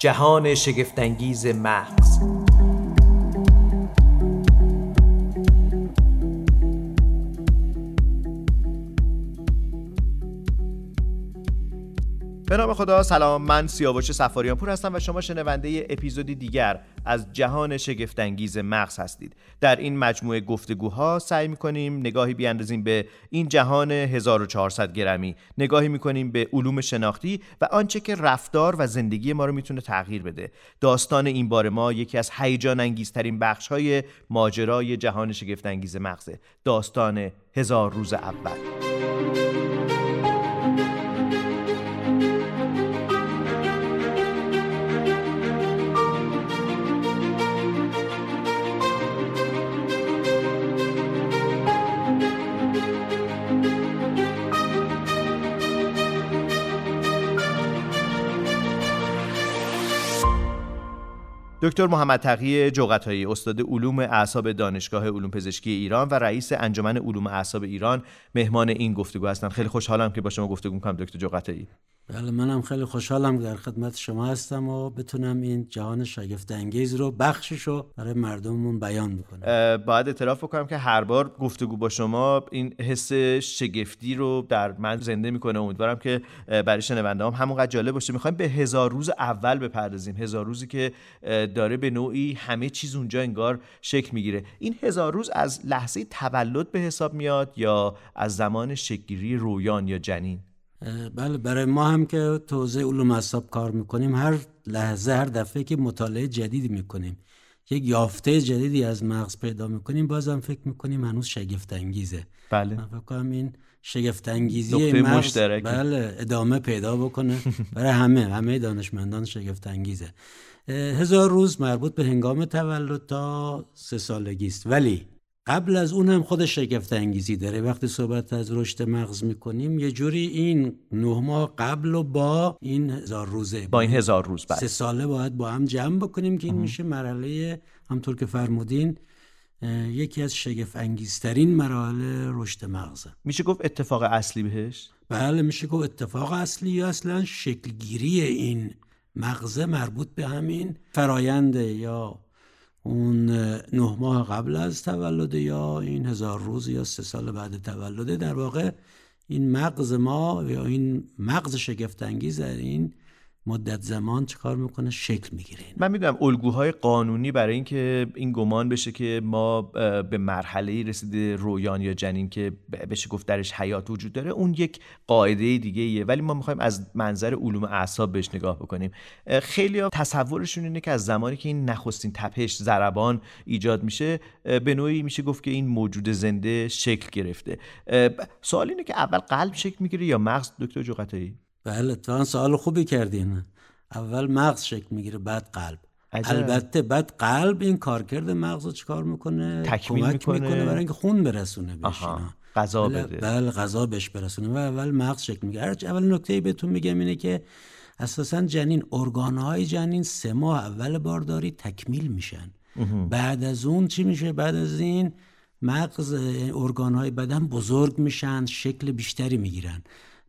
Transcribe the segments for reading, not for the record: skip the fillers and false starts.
جهان شگفت‌انگیز مغز. به نام خدا. سلام، من سیاوش صفاریان پور هستم و شما شنونده اپیزودی دیگر از جهان شگفت‌انگیز مغز هستید. در این مجموعه گفتگوها سعی می‌کنیم نگاهی بیاندازیم به این جهان 1400 گرمی، نگاهی می‌کنیم به علوم شناختی و آنچه که رفتار و زندگی ما رو می‌تونه تغییر بده. داستان این بار ما یکی از هیجان‌انگیزترین بخش‌های ماجرای جهان شگفت‌انگیز مغز، داستان 1000 روز اول. دکتر محمد تقی جغتایی، استاد علوم اعصاب دانشگاه علوم پزشکی ایران و رئیس انجمن علوم اعصاب ایران، مهمان این گفتگو هستند. خیلی خوشحالم که با شما گفتگو می‌کنم دکتر جغتایی. بله، منم خیلی خوشحالم در خدمت شما هستم و بتونم این جهان شگفت‌انگیز رو، بخشش رو برای مردممون بیان بکنم. باید اعتراف بکنم که هر بار گفتگو با شما این حس شگفتی رو در من زنده می‌کنه. امیدوارم که برای شنونده‌ام همونقدر جالب باشه. می‌خوایم به 1000 روز اول بپردازیم، 1000 روزی که داره به نوعی همه چیز اونجا انگار شکل میگیره. این 1000 روز از لحظه تولد به حساب میاد یا از زمان شکل‌گیری رویان یا جنین؟ بله، برای ما هم که تو حوزه علوم اعصاب کار میکنیم، هر لحظه، هر دفعه که مطالعه جدیدی میکنیم، یک یافته جدیدی از مغز پیدا میکنیم، بازم فکر میکنیم هنوز شگفت انگیزه. بله، من فکر کنم این شگفت انگیزی مغز بله ادامه پیدا بکنه برای همه دانشمندان شگفت انگیزه. 1000 روز مربوط به هنگام تولد تا 3 سالگی است، ولی قبل از اون هم خود شگفت انگیزی داره. وقتی صحبت از رشد مغز میکنیم، یه جوری این 9 ماه قبل و با این 1000 روزه، با این 1000 روز بعد 3 ساله باید با هم جمع بکنیم که این میشه مرحله، همطور که فرمودین، یکی از شگفت انگیزترین مراحل رشد مغزه. میشه گفت اتفاق اصلی بهش؟ بله، میشه گفت اتفاق اصلی یا اصلا شکلگیری این مغزه مربوط به همین فرایند، یا اون 9 ماه قبل از تولد یا این 1000 روز یا 3 سال بعد تولده. در واقع این مغز ما یا این مغز شگفت انگیز در این مدت زمان چیکار میکنه؟ شکل میگیره. من میدونم الگوهای قانونی برای این که این گمان بشه که ما به مرحله رسیده رویان یا جنین که بشه گفت درش حیات وجود داره، اون یک قاعده دیگه ایه، ولی ما میخوایم از منظر علوم اعصاب بهش نگاه بکنیم. خیلی ها تصورشون اینه که از زمانی که این نخستین تپش، ضربان ایجاد میشه، به نوعی میشه گفت که این موجود زنده شکل گرفته. سوال اینه که اول قلب شکل میگیره یا مغز دکتر جغتایی؟ بله، تو سوال خوبی کردین. اول مغز شکل میگیره، بعد قلب. عجب. البته بعد قلب این کارکرد مغز رو چیکار میکنه؟ تکمیل میکنه برای اینکه خون برسونه بهش، غذا بده. بله، غذا بهش برسونه و اول مغز شکل میگیره. اول نکته بهتون میگم اینه که اساساً جنین، ارگان‌های جنین 3 ماه اول بارداری تکمیل میشن. بعد از اون چی میشه؟ بعد از این مغز، ارگان‌های بدن بزرگ میشن، شکل بیشتری میگیرن.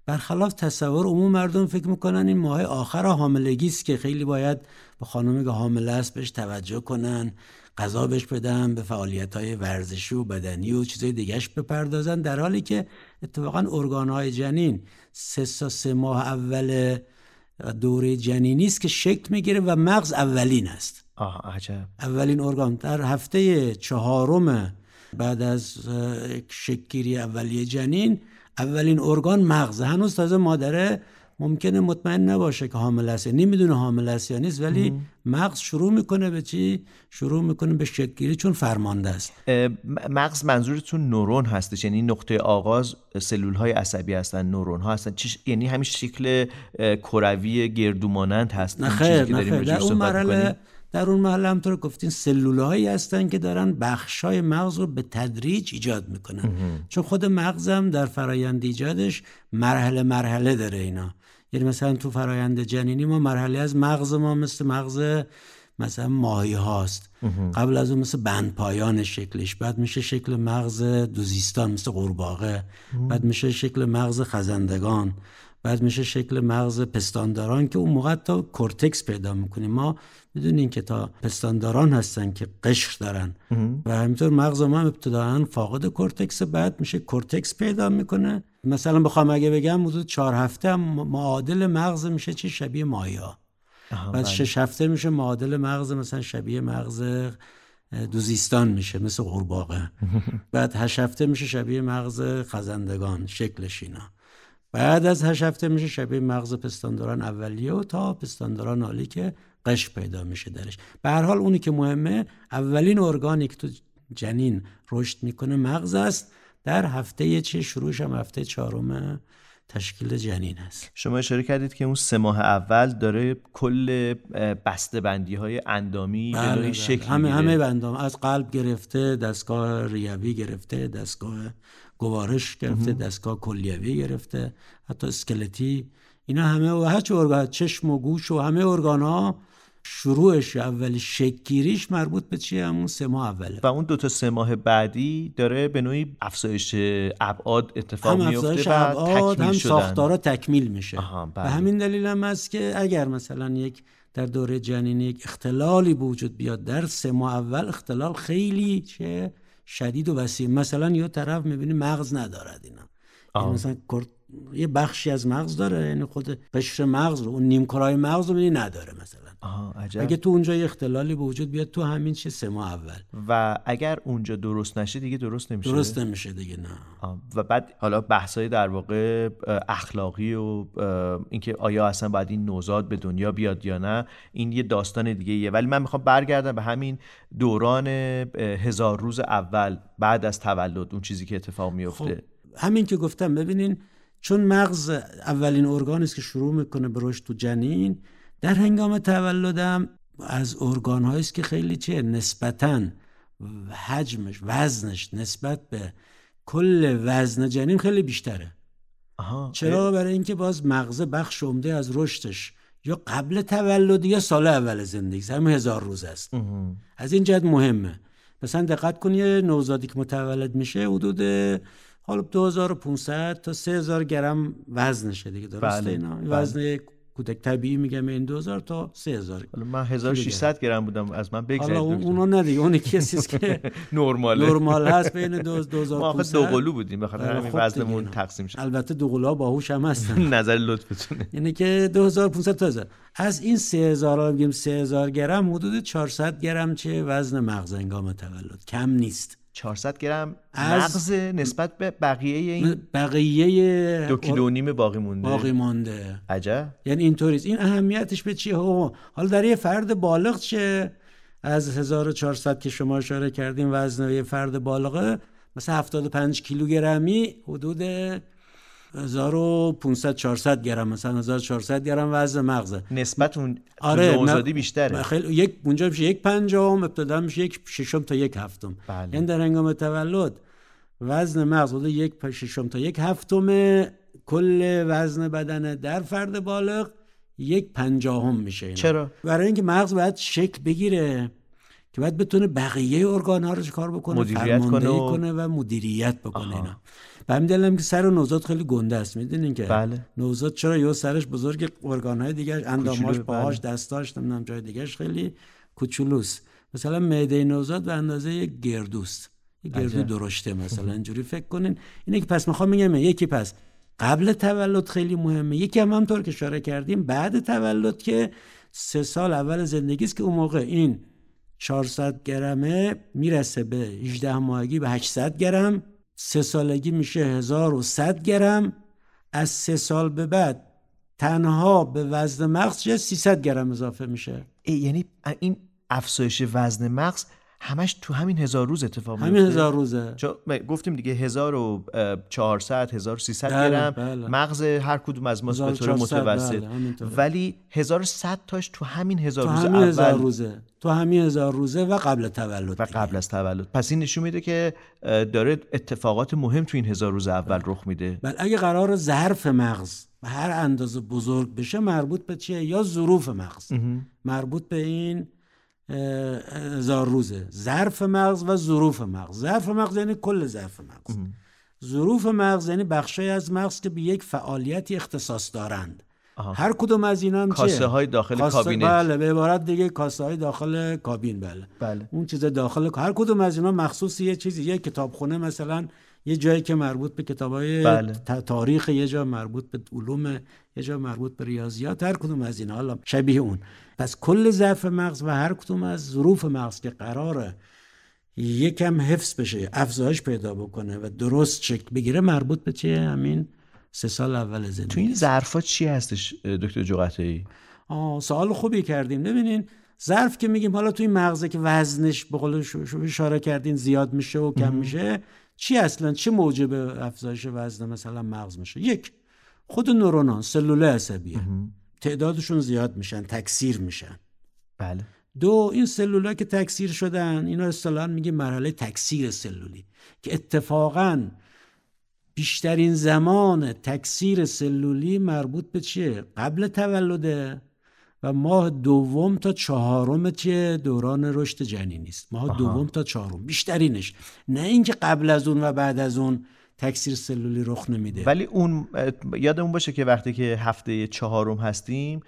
برخلاف تصور عموم مردم، فکر میکنن این ماه آخر حاملگی است که خیلی باید به خانمی که حامله است بهش توجه کنن، غذا بهش بدن، به فعالیت‌های ورزشی و بدنی و چیزهای دیگه‌اش بپردازن، در حالی که اتفاقاً ارگان‌های جنین 3 ماه اول دوره جنینی است که شکل میگیره و مغز اولین است. عجب. اولین ارگان در هفته 4 بعد از شکل‌گیری اولیه جنین، اولین ارگان مغز. هنوز تازه مادره ممکنه مطمئن نباشه که حامل است، نمیدونه حامل است یا نیست، ولی مغز شروع میکنه به چی؟ شروع میکنه به شکل گیری، چون فرمانده است. مغز منظورتون نورون هستش؟ یعنی نقطه آغاز سلول های عصبی هستن، نورون ها هستن، یعنی همین شکل کروی گردومانند هست؟ نه خیر، در اون مرحله، همطور گفتین، سلول‌هایی هستن که دارن بخشای مغز رو به تدریج ایجاد میکنن. چون خود مغزم در فرایند ایجادش مرحله داره اینا. یعنی مثلا تو فرایند جنینی ما مرحله از مغز ما مثل مغز مثلا ماهی هاست، قبل از اون مثل بند پایان شکلش، بعد میشه شکل مغز دوزیستان مثل قورباغه، بعد میشه شکل مغز خزندگان، بعد میشه شکل مغز پستانداران که اون موقع تا کورتکس پیدا میکنیم. ما میدونیم که تا پستانداران هستن که قشر دارن و همینطور مغز ما ابتداعا فاقد کورتکس، بعد میشه کورتکس پیدا میکنه. مثلا بخوام اگه بگم حدود 4 هفته معادل مغز میشه چی؟ شبیه ماهی‌ها. بعد 6 هفته میشه معادل مغز مثلا شبیه مغز دوزیستان میشه مثل قورباغه. بعد 8 هفته میشه شبیه مغز خزندگان شکلش اینا. بعد از 8 هفته میشه شبیه مغز پستانداران اولیه و تا پستانداران عالی که قشر پیدا میشه درش. به هر حال اونی که مهمه، اولین ارگانی که تو جنین رشد میکنه مغز است. در هفته چه شروعش هم هفته 4 تشکیل جنین است. شما اشاره کردید که اون 3 ماه اول داره کل بسته‌بندی های اندامی به شکل همه بندام، از قلب گرفته، دستگاه ریوی گرفته، دستگاه گوارش گرفته، دستگاه کلیوی گرفته، حتی اسکلتی، اینا همه و هر چه ارگان، چشم و گوش و همه ارگان‌ها شروعش اول شکل‌گیریش مربوط به چیه؟ همون 3 ماه اوله. و اون 2 تا 3 ماه بعدی داره به نوعی افزایش ابعاد اتفاق میفته و تکمیل شدن، هم ساختارا تکمیل میشه. و همین دلیل هم است که اگر مثلا یک در دوره جنینی یک اختلالی به وجود بیاد در 3 ماه اول، اختلال خیلی چه شدید و وسیع، مثلا یه طرف میبینی مغز ندارد اینا، مثلا یه بخشی از مغز داره، یعنی خود قشر مغز رو، اون نیمکره‌های مغز رو میبینی نداره مثلا. عجب. اگه تو اونجا یه اختلالی به وجود بیاد تو همین چه 3 ماه اول، و اگر اونجا درست نشه دیگه درست نمیشه دیگه، نه. و بعد حالا بحثای در واقع اخلاقی و اینکه آیا اصلا باید این نوزاد به دنیا بیاد یا نه، این یه داستان دیگه ایه. ولی من میخوام برگردم به همین دوران 1000 روز اول بعد از تولد، اون چیزی که اتفاق میفته. خب همین که گفتم، ببینین چون مغز اولین ارگانی است که شروع میکنه به رشد تو جنین، در هنگام تولدم از ارگان‌هایی است که خیلی نسبتاً حجمش، وزنش نسبت به کل وزن جنین خیلی بیشتره. چرا؟ برای اینکه باز مغز بخش عمده از رشدش یا قبل تولد یا سال اول زندگی، همه 1000 روز است. از این جهت مهمه. مثلا دقت کن یه نوزادی که متولد میشه حدود حالا 2500 تا 3000 گرم وزنشه دیگه، درسته؟ بله. اینا وزن کودک طبیعی میگم این 2000 تا 3000. حالا من 1600 گرم بودم، از من بگذرید. حالا اونا نه دیگه، اون کسی است که نرمال هست بین 2500. ما آخه دوقلو بودیم، بخاطر همین وزنمون تقسیم شد. البته دوقلوها باهوش هم هستن. نظر لطفتونه. یعنی که 2500 تا 3000. از این 3000 ها میگیم 3000 گرم حدود 400 گرم چه وزن مغز هنگام تولد، کم نیست. 400 گرم مغز نسبت به بقیه 2.5 کیلو باقی مونده. عجب. یعنی اینطوریه. این اهمیتش به چیه؟ حالا در یه فرد بالغ چه از 1400 که شما اشاره کردیم وزن یه فرد بالغه، مثلا 75 کیلوگرمی حدود 1500 400 گرم، مثلا 1400 گرم وزن مغزه. نسبت اون نوزادی بیشتره. خیلی یک اونجا میشه 1/5، ابتدا میشه 1/6 تا 1/7. بله. یعنی در هنگام تولد وزن مغز حدود 1/6 تا 1/7 کل وزن بدن در فرد بالغ 1/50 میشه اینا. چرا؟ برای اینکه مغز باید شکل بگیره که باید بتونه بقیه ارگان‌ها رو چیکار بکنه، فرماندهی کنه و مدیریت بکنه اینا. به همین دلیل هم که سر نوزاد خیلی گنده است، میدونین که. بله. نوزاد چرا یه سرش بزرگ، ارگان‌های دیگه، انداماش، پاهاش، دستاش، نمیدونم جای دیگه‌اش خیلی کوچولوس. مثلا معده نوزاد به اندازه یک گردوست، یک گردو درشته مثلا، اینجوری فکر کنین. اینه که پس میخوام بگم یکی پس قبل تولد خیلی مهمه، یکی هم همونطور که اشاره کردیم بعد تولد که 3 سال اول زندگی است که اون موقع این 400 گرمه میرسه به 18 ماهگی به 800 گرم، 3 سالگی میشه 1100 گرم، از 3 سال به بعد تنها به وزن مغز 300 گرم اضافه میشه. یعنی این افزایش وزن مغز همش تو همین 1000 روز اتفاق میفته. همین 1000 روزه. گفتیم دیگه 1400 1300 گرم مغز هر کدوم از ما به طور متوسط، ولی 1100 تاش تو همین 1000 روز اول، تو همین 1000 روزه و قبل تولد از تولد. پس این نشون میده که داره اتفاقات مهم تو این 1000 روز اول رخ میده. بله. اگه قرار ظرف مغز و هر اندازه بزرگ بشه مربوط به چیه؟ یا ظروف مغز مربوط به این 1000 روزه، ظرف مغز و ظروف مغز. ظرف مغز یعنی کل ظرف مغز، ظروف مغز یعنی بخشای از مغز که به یک فعالیتی اختصاص دارند. هر کدوم از اینا هم چیه؟ کاسه های داخل کابینت. بله، به عبارت دیگه کاسه های داخل کابین. بله. اون چیزا داخل هر کدوم از اینا مخصوص یه چیزی، یه کتابخونه مثلا، یه جایی که مربوط به کتابای تاریخ، یه جا مربوط به علوم، یه جا مربوط به ریاضیات، هر کدوم از اینا حالا شبیه اون. پس کل ظرف مغز و هر کدوم از ظروف مغز که قراره یکم حفظ بشه، افزایش پیدا بکنه و درست شکل بگیره، مربوط به چیه؟ همین 3 سال اول زندگی. تو این ظرفا چی هستش دکتر جغتایی؟ سوال خوبی کردیم. ببینین ظرف که میگیم، حالا توی مغزه که وزنش به قول اشاره کردین زیاد میشه و کم میشه، چی اصلا چه موجب افزایش وزن مثلا مغز میشه؟ یک، خود نورون‌ها، سلول عصبیه، تعدادشون زیاد میشن، تکثیر میشن. بله. دو، این سلول‌ها که تکثیر شدن، اینا اصطلاحاً میگه مرحله تکثیر سلولی، که اتفاقاً بیشترین زمان تکثیر سلولی مربوط به چیه؟ قبل تولده و ماه دوم تا چهارم چه دوران رشد جنینی است. ماه دوم تا چهارم بیشترینش، نه اینکه قبل از اون و بعد از اون تکثیر سلولی رخ نمیده. ولی اون یادمون باشه که وقتی که هفته چهارم هستیم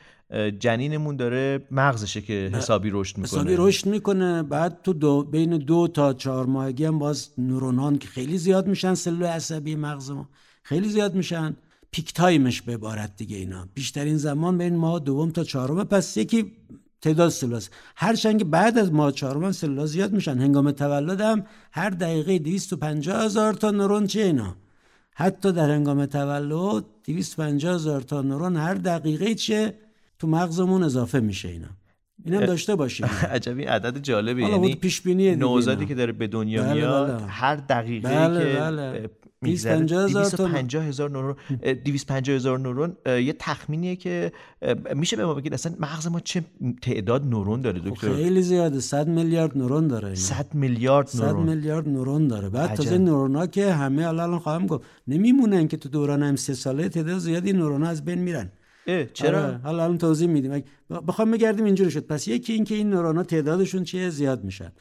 جنینمون داره مغزشه که حسابی رشد میکنه. حسابی رشد میکنه. بعد تو بین 2 تا 4 ماهگی هم باز نورونان که خیلی زیاد میشن، سلول عصبی مغز ما خیلی زیاد میشن. پیک تایمش به عبارت دیگه اینا بیشترین زمان بین ماه دوم تا چهارم. پس یکی تعداد سلول، هرچند که بعد از ماه چهارم سلول زیاد میشن. هنگام تولد هم هر دقیقه 250,000 تا نورون چه اینا، حتی در هنگام تولد 250,000 تا نورون هر دقیقه چه تو مغزمون اضافه میشه. اینم داشته باشیم. عجبی عدد جالبی. یعنی پیش بینی نوزادی که داره به دنیا میاد هر دقیقه که 250,000 نورون 250,000 نورون یه تخمینیه که میشه به ما بگید اصلا مغز ما چه تعداد نورون داره دکتر؟ خیلی زیاده، 100 میلیارد نورون داره اینا. 100 میلیارد نورون داره. بعد تازه نورونا که همه الان خواهم گفت نمیمونن که تو دوران هم 3 ساله تعداد زیادی نورونا از بین میرن. چرا؟ حالا الان توضیح میدیم. بخوام بگردیم اینجوری شد. پس یکی اینکه این نورونا تعدادشون چیه؟ زیاد میشن.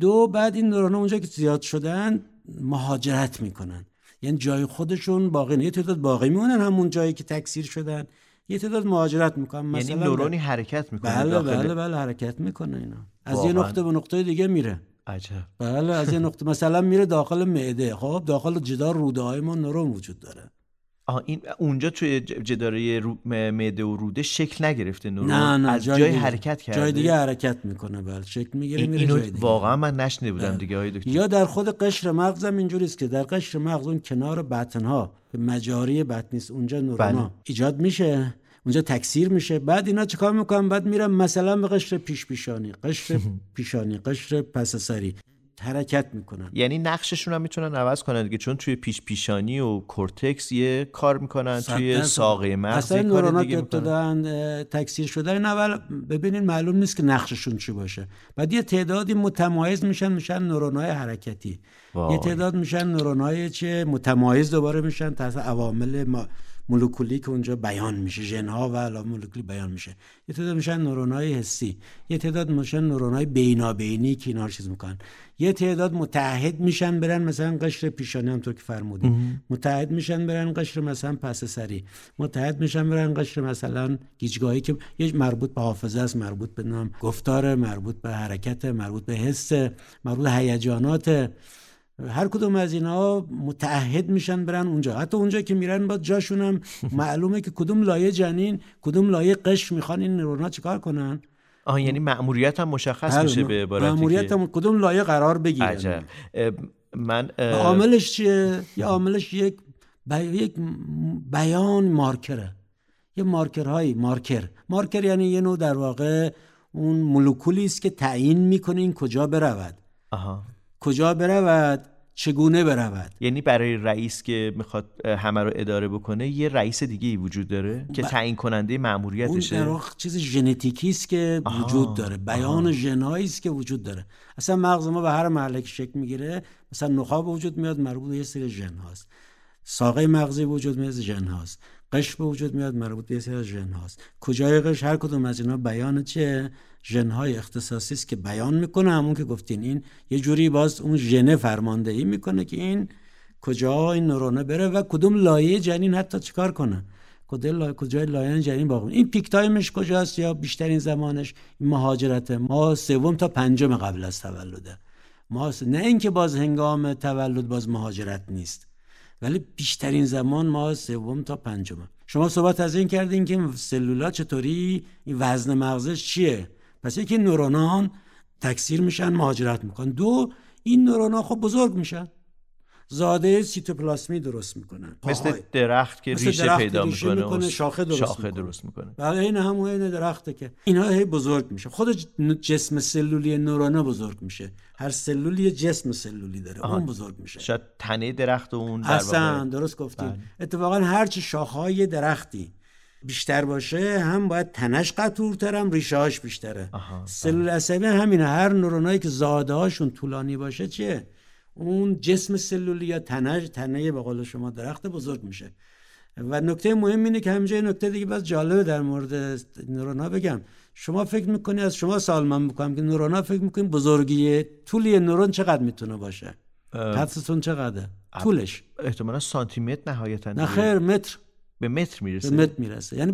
دو، بعد این نورونا اونجا که زیاد شدن مهاجرت میکنن، یعنی جای خودشون باقی نه، یه تعداد باقی میمونن همون جایی که تکثیر شدن، یه تعداد مهاجرت میکنن. مثلا یعنی نورونی حرکت میکنه. بله حرکت میکنه اینا. از یه نقطه به نقطه دیگه میره. عجب. بله، از یه نقطه مثلا میره داخل معده. خب داخل جدار روده های ما نورون وجود داره. این اونجا توی جداره معده و روده شکل نگرفته نورون. نه از جای حرکت کرده، جای دیگه حرکت میکنه. بله شکل میگیره میره جای دیگه. واقعا من نشنیده بودم دیگه های دکتر. یا در خود قشر مغزم اینجوری است که در قشر مغز اون کنار بطن‌ها، مجاری بطن است، اونجا نورونا ایجاد میشه، اونجا تکثیر میشه. بعد اینا چیکار میکنن؟ بعد میرن مثلا به قشر پیشانی، قشر پیشانی، قشر پس‌سری حرکت میکنن. یعنی نقششون هم میتونن عوض کنن دیگه، چون توی پیشانی و کورتکس یه کار میکنن، توی ساقه مغز یه کار دیگه میکنن. تکثیر شده این اول ببینین معلوم نیست که نقششون چی باشه. بعد یه تعدادی متمایز میشن نورونای حرکتی. یه تعداد میشن نورونای چه متمایز، دوباره میشن تحت عوامل مولکولی که اونجا بیان میشه، ژن‌ها و علاوه مولکولی بیان میشه. یه تعداد میشن نورونای حسی، یه تعداد میشن نورونای بینابینی که اینا چیز میکنن. یه تعداد متحد میشن برن مثلا قشر پیشانی، همونطور که فرمودید، متحد میشن برن قشر مثلا پس‌سری، متحد میشن برن قشر مثلا گیجگاهی که یه مربوط به حافظه است، مربوط به نام گفتاره، مربوط به حرکت، مربوط به حس، مربوط به هیجانات. هر کدوم از اینا متعهد میشن برن اونجا. حتی اونجا که میرن با جاشون هم معلومه که کدوم لایه جنین، کدوم لایه قشر میخوان این نورونا چیکار کنن. یعنی مأموریت هم مشخص میشه به عبارتی، مأموریت هم کدوم لایه قرار بگیره. عجب. من عاملش چیه؟ یه عاملش یک بیان مارکره، یه مارکرهایی. مارکر یعنی یه نوع در واقع اون مولکولی است که تعیین میکنه این کجا برود. کجا برود، چگونه برود. یعنی برای رئیس که میخواد همه رو اداره بکنه یه رئیس دیگه ای وجود داره که تعیین کننده مأموریتشه. اون در چیز ژنتیکی است که وجود داره، بیان ژنایی است که وجود داره. اصلا مغز ما به هر مرحله که شکل میگیره، مثلا نخاع به وجود میاد مربوط به یه سری ژن هاست، ساقه مغزی وجود میاد ژن هاست، قش به وجود میاد مربوط به یه سری از ژن هاست. کجای قش؟ هر کدوم از اینا بیان چه ژن های اختصاصی است که بیان میکنه همون که گفتین. این یه جوری باز اون ژن فرماندهی میکنه که این کجا این نورونه بره و کدوم لایه جنین حتی چیکار کنه، کجای لایه جنین باقی. این پیک تایمش کجاست یا بیشترین زمانش مهاجرت ما سوم تا پنجم قبل از تولده ماست. نه اینکه باز هنگام تولد باز مهاجرت نیست، ولی بیشترین زمان ما سوم تا پنجم. شما صحبت از این کردین که سلول‌ها چطوری وزن مغزش چیه. پس یکی نورون‌ها تکثیر میشن، مهاجرت میکنن. دو، این نورون‌ها خب بزرگ میشن، زاده سیتوپلاسمی درست میکنن، مثل درخت که ریشه پیدا میکنه، شاخه درست میکنه. بله، این همون درخته که اینا هی بزرگ میشه. خود جسم سلولی نورونا بزرگ میشه. هر سلولی جسم سلولی داره، اون بزرگ میشه. شاید تنه درخت و اون در واقع درست گفتین. اتفاقا هر چی شاخه‌های درختی بیشتر باشه، هم باید تنش قطورتر، هم ریشه‌هاش بیشتره. سلول عصبی همینه، هر نورونایی که زاده‌هاشون طولانی باشه چیه؟ اون جسم سلولی یا تنه به قول شما درخت بزرگ میشه. و نکته مهم اینه که همینجا نکته دیگه بس جالبه در مورد نورونا بگم. شما فکر میکنی، از شما سوال من میکنم که نورونا فکر میکنین بزرگی طولی نورون چقدر میتونه باشه؟ حدستون چقدره؟ طولش احتمالاً سانتی متر نهایتاً. نه خیر، متر. به متر میرسه. به متر میرسه. یعنی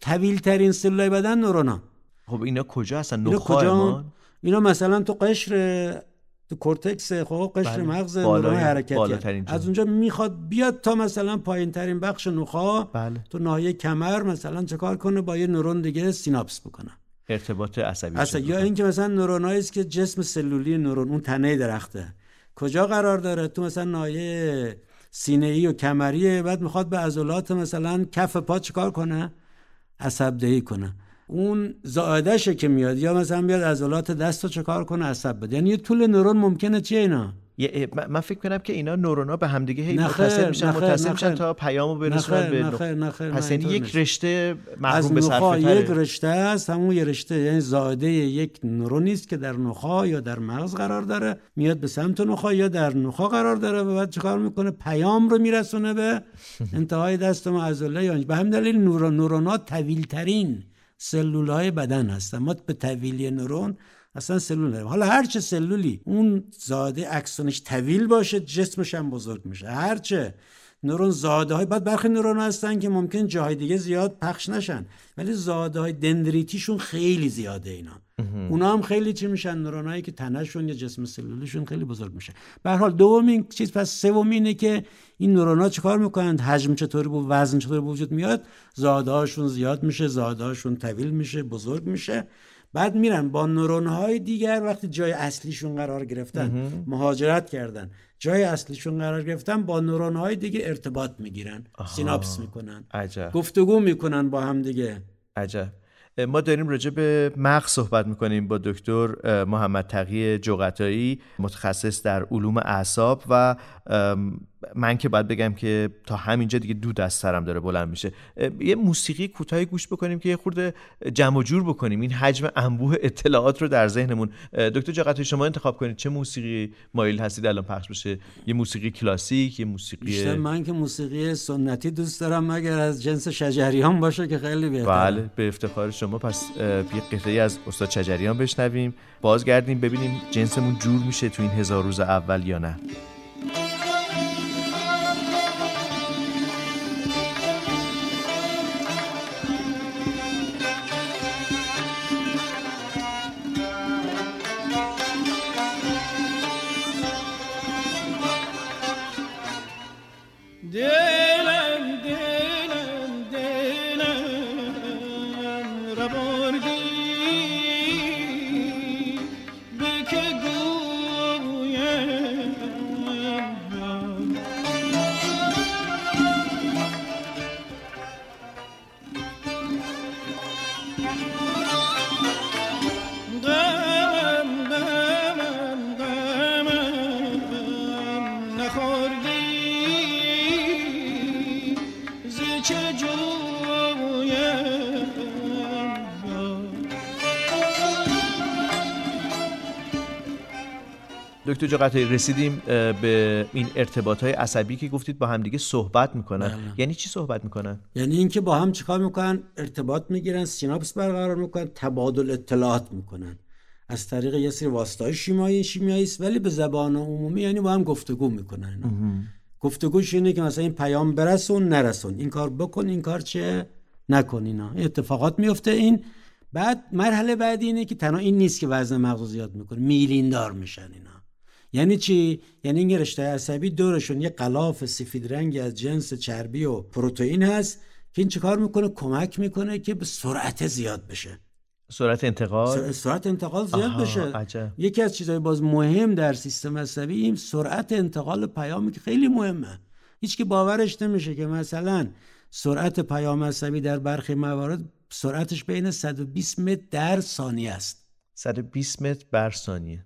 طویل ترین سلولای بدن نورونا. خب اینا کجا هستن؟ نخاع ما. اینا مثلا تو قشر، تو کورتکس، خب قشر مغز نورون حرکتی، از اونجا میخواد بیاد تا مثلا پایین ترین بخش نخاع، بله، تو ناحیه کمر مثلا چه کار کنه، با یه نورون دیگه سیناپس بکنه، ارتباط عصبی. یا اینکه مثلا نورونایی است که جسم سلولی نورون اون تنه درخته کجا قرار داره، تو مثلا ناحیه سینه‌ای و کمریه، بعد میخواد به عضلات مثلا کف پا چه کار کنه، عصبدهی کنه، اون زائدشه که میاد. یا مثلا بیاد عضلات دستو چکار کنه، عصب بده. یعنی طول نورون ممکنه چیه اینا. من فکر کنم که اینا نورونا به هم دیگه متصل میشن تا پیامو برسونن به نخر. پس یعنی یک رشته محروم به صرفه تره. یک رشته است، همون یه رشته، یعنی زائده یک نورونی است که در نخاع یا در مغز قرار داره، میاد به سمت نخاع یا در نخاع قرار داره و بعد چیکار میکنه، پیام رو میرسونه به انتهای دستم عضله. یا به همین دلیل نورونا طویل ترین سلول‌های بدن هستن. ما به طویلی نورون اصلا سلول نداریم. حالا هر چه سلولی اون زاده اکسونش طویل باشه، جسمش هم بزرگ میشه. هر چه نورون زاده‌های، بعد برخی نورون هستن که ممکن جاهای دیگه زیاد پخش نشن، ولی زاده‌های دندریتیشون خیلی زیاده اینا. اونا هم خیلی چی میشن، نورونایی که تنشون یا جسم سلولیشون خیلی بزرگ میشه. به هر حال دومین چیز، پس سومینه که این نورونا چیکار میکنند، حجم چطوری بود، وزن چطوری به وجود میاد، زادهاشون زیاد میشه، زادهاشون طویل میشه، بزرگ میشه، بعد میرن با نورونهای دیگر وقتی جای اصلیشون قرار گرفتن، مهاجرت کردن، جای اصلیشون قرار گرفتن، با نورونهای دیگه ارتباط میگیرن، سیناپس میکنن، گفتگو میکنن با هم دیگه. عجب. ما داریم راجع به مغز صحبت میکنیم با دکتر محمد تقی جغتایی، متخصص در علوم اعصاب، و من که باید بگم که تا همینجا دیگه دود از سرم داره بلند میشه. یه موسیقی کوتاه گوش بکنیم که یه خورده جمع و جور بکنیم این حجم انبوه اطلاعات رو در ذهنمون. دکتر جغتایی، شما انتخاب کنید چه موسیقی مایل هستید الان پخش بشه. یه موسیقی کلاسیک، یه موسیقی بیشتر. من که موسیقی سنتی دوست دارم، مگر از جنس شجریان باشه که خیلی بهتره. بله، به افتخار شما. پس یه قطعه‌ای از استاد شجریان بشنویم، بازگردیم ببینیم جنسمون جور میشه تو این 1000 روز اول یا نه. دکتر جغتایی، رسیدیم به این ارتباط‌های عصبی که گفتید با همدیگه صحبت میکنن. بله. یعنی چی صحبت میکنن؟ یعنی اینکه با هم چیکار میکنن؟ ارتباط میگیرن، سیناپس برقرار میکنن، تبادل اطلاعات میکنن از طریق یه سری واسطه‌های شیمیایی است، ولی به زبان عمومی یعنی با هم گفتگو میکنن. گفتگوش اینه که مثلا این پیام برسون، نرسون، این کار بکن، این کار چه نکن، اینا اتفاقات میفته. این بعد مرحله بعدی اینه که تنها این نیست که وزن مغز زیاد میکنه، میلیندار میشن اینا. یعنی چی؟ یعنی این رشته عصبی دورشون یه غلاف سفید رنگی از جنس چربی و پروتئین هست که این چیکار میکنه؟ کمک میکنه که به سرعت زیاد بشه، سرعت انتقال زیاد بشه. عجب. یکی از چیزهای باز مهم در سیستم عصبی این سرعت انتقال پیامی که خیلی مهمه. هیچ که باورش نمیشه که مثلا سرعت پیام عصبی در برخی موارد سرعتش بین 120 متر در ثانیه است. 120 متر بر ثانیه.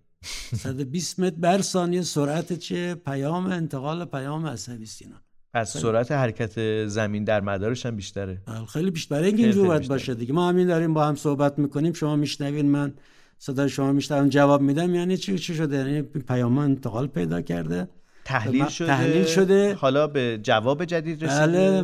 120 متر بر ثانیه سرعت چه؟ پیام، انتقال پیام عصبی است اینا. پس سرعت حرکت زمین در مدارش هم بیشتره. خیلی بیشتره. اینکه اینجور باید باشه دیگه. ما همین داریم با هم صحبت میکنیم، شما میشنوین، من صدای شما میشنوم، جواب میدم. یعنی چی شده؟ یعنی پیام انتقال پیدا کرده، تحلیل شده، حالا به جواب جدید رسیده،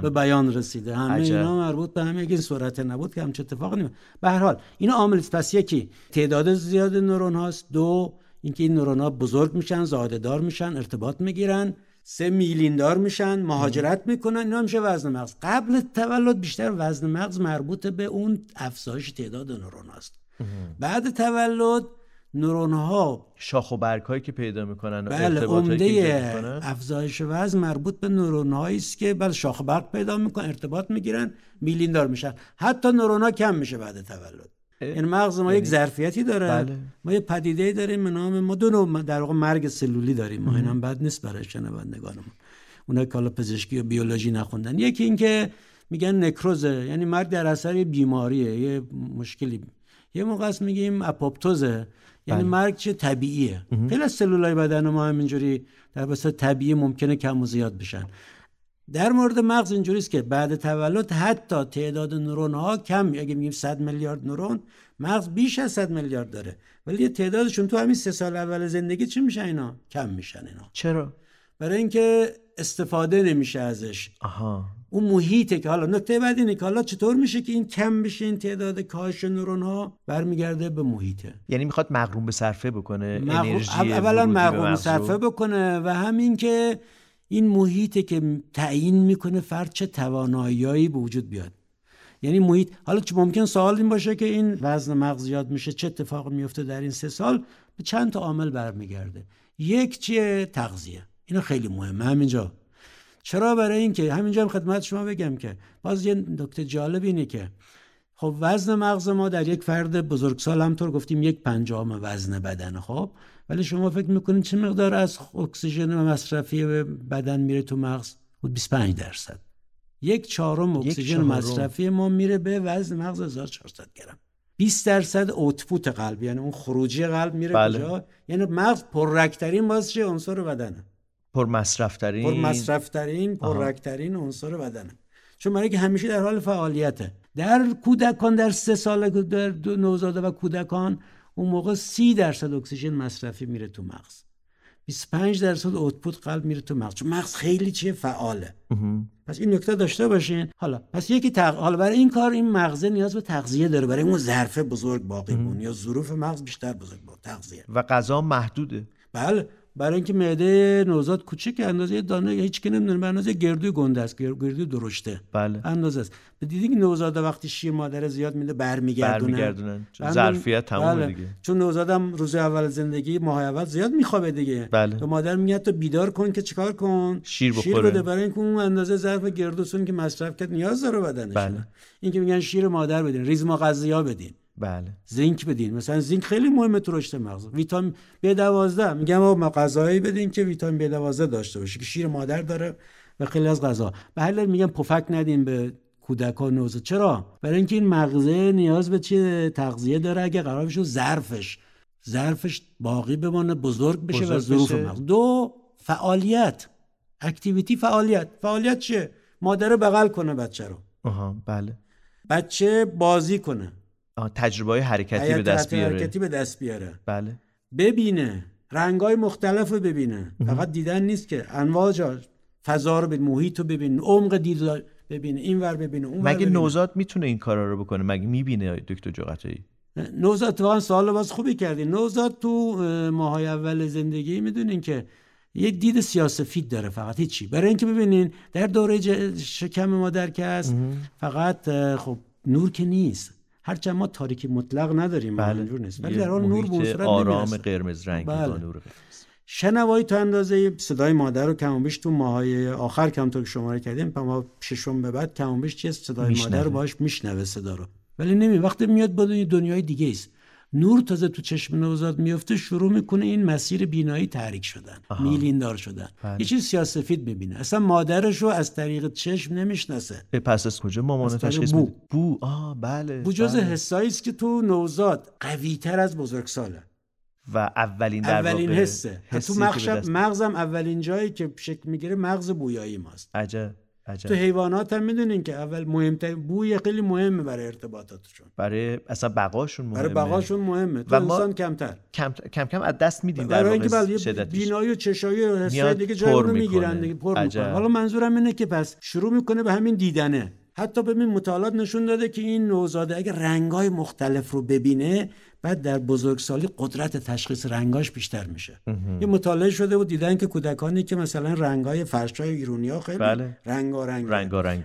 به بیان رسیده. همه اینا مربوط به همه. اگه این سرعت نبود که همچین اتفاقی نمیفته. به هر حال اینا عامل. پس یکی تعداد زیاد نورون هاست، دو اینکه این نورون ها بزرگ میشن، زائده دار میشن، ارتباط میگیرن، سه میلیندار میشن، مهاجرت میکنن. اینا میشه وزن مغز. قبل از تولد بیشتر وزن مغز مربوط به اون افزایش تعداد نورون هاست. بعد تولد نورون ها شاخ و برگ هایی که پیدا میکنن و ارتباطاتی که ایجاد میکنن، افزایش وزن مربوط به نورون هایی است که شاخ و برگ پیدا میکنن، ارتباط میگیرن، میلیندار میشن. حتی نورون ها کم میشه بعد تولد. این مغز ما یک ظرفیتی داره. بله. ما یه پدیده‌ای داریم به نام در واقع مرگ سلولی داریم. ما اینم بد نیست برای شنوندگانمون، اونایی که حالا پزشکی و بیولوژی نخوندن. یکی این که میگن نکروزه، یعنی مرگ در اثر بیماریه، یه مشکلی. یه موقع است میگیم آپوپتوزه، یعنی مرگ چه طبیعیه. خیلی از سلولای بدن ما همینجوری در واسه طبیعی ممکنه کم و زیاد بشن. در مورد مغز اینجوریه که بعد تولد حتی تعداد نورون‌ها کم. اگه میگیم 100 میلیارد نورون، مغز بیش از 100 میلیارد داره، ولی تعدادشون تو همین 3 سال اول زندگی چی میشن؟ اینا کم میشن. اینا چرا؟ برای اینکه استفاده نمیشه ازش. اون محیطه که حالا نکته بعد اینه که حالا چطور میشه که این کم بشه، این تعداد کاهش نورون‌ها برمیگرده به محیطه. یعنی میخواد مغروم به صرفه بکنه، انرژی اولا مغروم به صرفه بکنه، و همین که این محیطه که تعیین میکنه فرد چه تواناییایی به وجود بیاد. یعنی محیط. حالا چه ممکن سوال این باشه که این وزن مغز زیاد میشه، چه اتفاق میفته در این 3 سال؟ به چند تا عامل برمیگرده. یک چیه؟ تغذیه. اینا خیلی مهمه همینجا. چرا؟ برای اینکه همینجا هم خدمت شما بگم که باز یه نکته جالب اینه که خب وزن مغز ما در یک فرد بزرگسال همطور گفتیم 1/5 وزن بدن. خب ولی شما فکر میکنین چه مقدار از اکسیژن مصرفی به بدن میره تو مغز؟ 25%. 1/4 اکسیژن مصرفی ما میره به وزن مغز. 1400 گرم. 20% اوتپوت قلب، یعنی اون خروجی قلب میره کجا؟ بله. یعنی مغز پررکترین باز چه عنصر بدنه، پر مصرفترین پررکترین عنصر بدنه، چون برای که همیشه در حال فعالیته. در کودکان، در 3 ساله، در نوزاده و کودکان، اون موقع 30% اکسیژن مصرفی میره تو مغز، 25% اوتپوت قلب میره تو مغز، چون مغز خیلی چیه فعاله. پس این نکته داشته باشین. حالا پس یکی حالا برای این کار این مغزه نیاز به تغذیه داره، برای اون ظرف بزرگ باقی مون یا ظروف مغز بیشتر بزرگ باشه، تغذیه و غذا محدوده. بله، برای اینکه معده نوزاد کوچیکه، اندازه دانه هیچ کی نمیدونه، اندازه گردوی گنده است، گردوی درشته. بله. اندازه است. دیدین که نوزاد وقتی شیر مادر زیاد میده برمیگردونن، ظرفیت تمومه. بله. دیگه چون نوزادم روز اول زندگی، ماهای اول زیاد میخوابه دیگه. بله. تو مادر میگه تو بیدار کن که چیکار کن، شیر بده، برای اینکه اون اندازه ظرف گردوسون که مصرف کرد نیاز داره بدنش. بله. اینکه میگن شیر مادر بدین، ریزما غذایی بدین. بله. زینک بدین، مثلا زینک خیلی مهمه تو رشد مغز. ویتامین B12 میگم ما غذایی بدین که ویتامین B12 داشته باشه که شیر مادر داره و خیلی از غذا. به هر حال میگم پفک ندین به کودکان، نوزاد. چرا؟ برای اینکه این مغزه نیاز به چه؟ تغذیه داره. اگه قرار بشه ظرفش باقی بمونه، بزرگ بشه و ظروف مغز. دو، فعالیت، اکتیویتی، فعالیت چیه؟ مادر بغل کنه بچه رو. بله. بچه بازی کنه، تجربه حرکتی به دست بیاره. بله. ببینه، رنگای مختلف رو ببینه، فقط دیدن نیست که انواع فضا رو ببین، محیط رو ببین، عمق دید رو ببین، اینور ببین، اونور. مگه نوزاد میتونه این کارا رو بکنه؟ مگه میبینه دکتر جغتایی؟ نوزاد تو سوال باز خوبی کردی. نوزاد تو ماهای اول زندگی میدونین که یک دید سیاسفید داره، فقط هیچی. برای اینکه ببینین در دوره شکم مادر که هست فقط خب نور که نیست، هرچند ما تاریکی مطلق نداریم، بله، اینجور نیست، ولی در حال نور به صورت آرام قرمز رنگی، بله، نور قرمز. شنوایی تا اندازه صدای مادر رو کم و بیش تو ماهای آخر کمتر که شماره کردیم، ما ششم به بعد کم و بیش چیز صدای مادر رو باهاش میشنوه صدا رو، ولی نمی وقتی میاد بدون دنیای دیگه است. نور تازه تو چشم نوزاد میفته، شروع میکنه این مسیر بینایی تحریک شدن، میلیندار شدن، یه چیز سیاه‌سفید میبینه، اصلا مادرشو از طریق چشم نمیشناسه. پس از کجا مامانه تشخیص میده؟ بو. بله، بو جزء حسایی است که تو نوزاد قوی‌تر از بزرگساله و اولین در واقع اولین حسه. تو مغزم اولین جایی که شکل میگیره مغز بویایی ماست. عجب. تو حیوانات هم میدونین که اول مهمتر بوی خیلی مهمه برای ارتباطاتشون، برای اصلا بقاشون مهمه، برای بقاشون مهمه. تو انسان کمتر کم کم از دست میدین در واقع شدتش. بینایی و چشایی و حسای دیگه جای رو میگیرن دیگه، پر میکنن. حالا منظورم اینه که پس شروع میکنه به همین دیدنه. حتی ببین مطالعات نشون داده که این نوزاده اگه رنگای مختلف رو ببینه، بعد در بزرگسالی قدرت تشخیص رنگاش بیشتر میشه. یه مطالعه شده و دیدن که کودکانی که مثلا رنگای فرشای ایرانی‌ها خیلی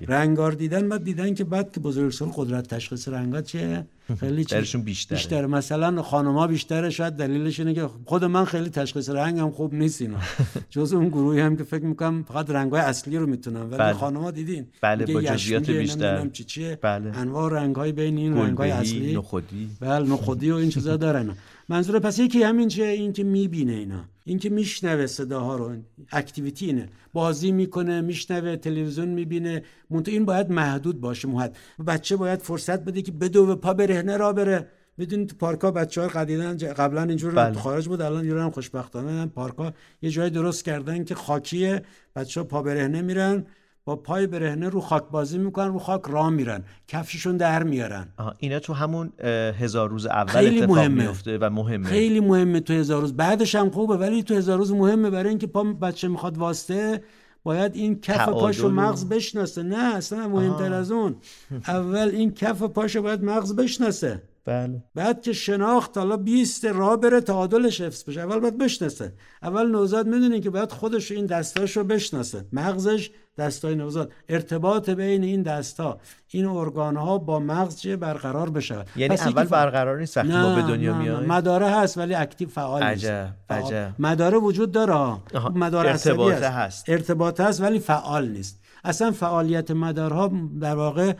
رنگار دیدن، بعد دیدن که بعد که بزرگسال قدرت تشخیص رنگا چه خیلی درشون بیشتره. مثلا خانم‌ها بیشتره، شاید دلیلش اینه که خود من خیلی تشخیص رنگم خوب نیست، اینا جز اون گروهی هم که فکر می‌کنم فقط رنگای اصلی رو میتونم، ولی خانم‌ها دیدین با جزئیات بیشتر انواع رنگ‌های بین این رنگای اصلی نخودی، بله نخودی این چیزا دارن. منظور پس یکی همین چه، این که میبینه اینا، این که میشنوه صداها رو، اکتیویتی اینه، بازی میکنه، میشنوه، تلویزیون میبینه. منتها این باید محدود باشه، محدود. بچه باید فرصت بده که بدو و پا برهنه را بره. میدونید تو پارکا بچه‌ها قبلا اینجوری خارج بود، الان ایران خوشبختانه پارکا یه جای درست کردن که خاکیه، بچه‌ها پا برهنه میرن، با پای برهنه رو خاک بازی میکنن، رو خاک راه میرن، کفششون در میارن. اینا تو همون 1000 روز اول اتفاق میفته و مهمه، خیلی مهمه. تو 1000 روز بعدش هم خوبه، ولی تو 1000 روز مهمه، برای اینکه پا بچه میخواد واسطه باید این کف پاشو مغز بشناسه. نه اصلا مهمتر از اون اول این کف پاشو باید مغز بشناسه، بله. بعد که شناخت حالا 20 راه بره تعادلش حفظ بشه، اول باید بشناسه. اول نوزاد میدونه که باید خودش این دستاشو بشناسه، مغزش، دستای نوزاد، ارتباط بین این دستا، این ارگان‌ها با مغز چه برقرار بشه. یعنی اول برقرار نیست وقتی ما به دنیا میایم. مداره هست ولی اکتیو فعال نیست. عجب. مداره وجود داره، مدار عصبی هست، ارتباط هست ولی فعال نیست. اصلا فعالیت مدارها در واقع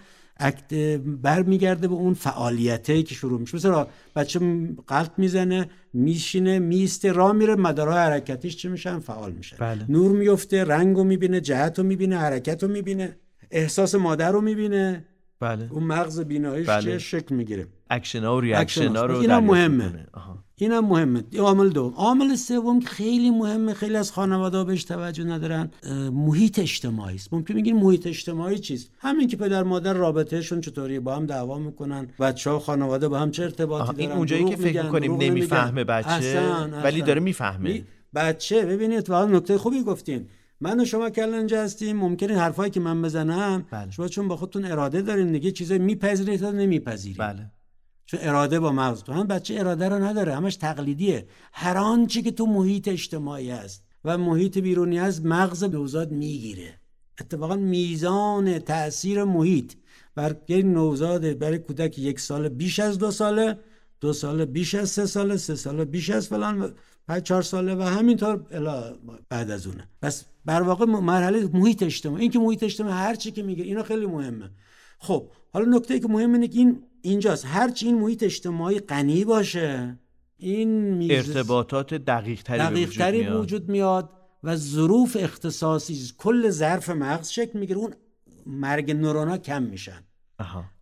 برمیگرده به اون فعالیته که شروع میشه. مثلا بچه قلط میزنه، میشینه، میسته، راه میره، مدارهای حرکتیش چه میشن؟ فعال میشن، بله. نور میفته، رنگو میبینه، جهتو میبینه، حرکتو میبینه، احساس مادر رو میبینه، بله. اون مغز بیناییش بله. چه شکل میگیره، اکشنا و ریاکشنا رو. اینا مهمه، اینا مهمه. عامل دوم. عامل سوم که خیلی مهمه، خیلی از خانواده‌ها بهش توجه ندارن، محیط اجتماعی است. ممکن میگین محیط اجتماعی چیست؟ همین که پدر مادر رابطهشون چطوری با هم دعوا میکنن، بچه‌ها خانواده با هم چه ارتباطی دارن. این اونجایی که فکر می‌کنیم نمیفهمه بچه، اصلاً. ولی داره میفهمه بچه. ببینید واقعا نکته خوبی گفتین. من و شما کلنج هستیم، ممکنه حرفایی که من بزنم، بله. شما چون با خودتون اراده دارین دیگه چیزایی میپذیرید یا نمیپذیرید، بله. چون اراده با مغز تو هم، بچه اراده رو نداره، همش تقلیدیه. هر آن چی که تو محیط اجتماعی است و محیط بیرونی است مغز نوزاد میگیره. اتفاقا میزان تأثیر محیط برای نوزاد، برای کودک 1 سال بیش از 2 ساله، 2 ساله بیش از 3 ساله، 3 ساله بیش از فلان، 4 ساله و همینطور بعد از اونه. پس بر واقع مرحله محیط اجتماعی، این که محیط اجتماعی هر چی که میگه اینا خیلی مهمه. خب حالا نکته ای که مهمه اینه که این اینجاست، هرچی این محیط اجتماعی غنی باشه این ارتباطات دقیق‌تری وجود میاد و ظروف اختصاصی کل ظرف مغز شکل میگیره، اون مرگ نورونا کم میشن.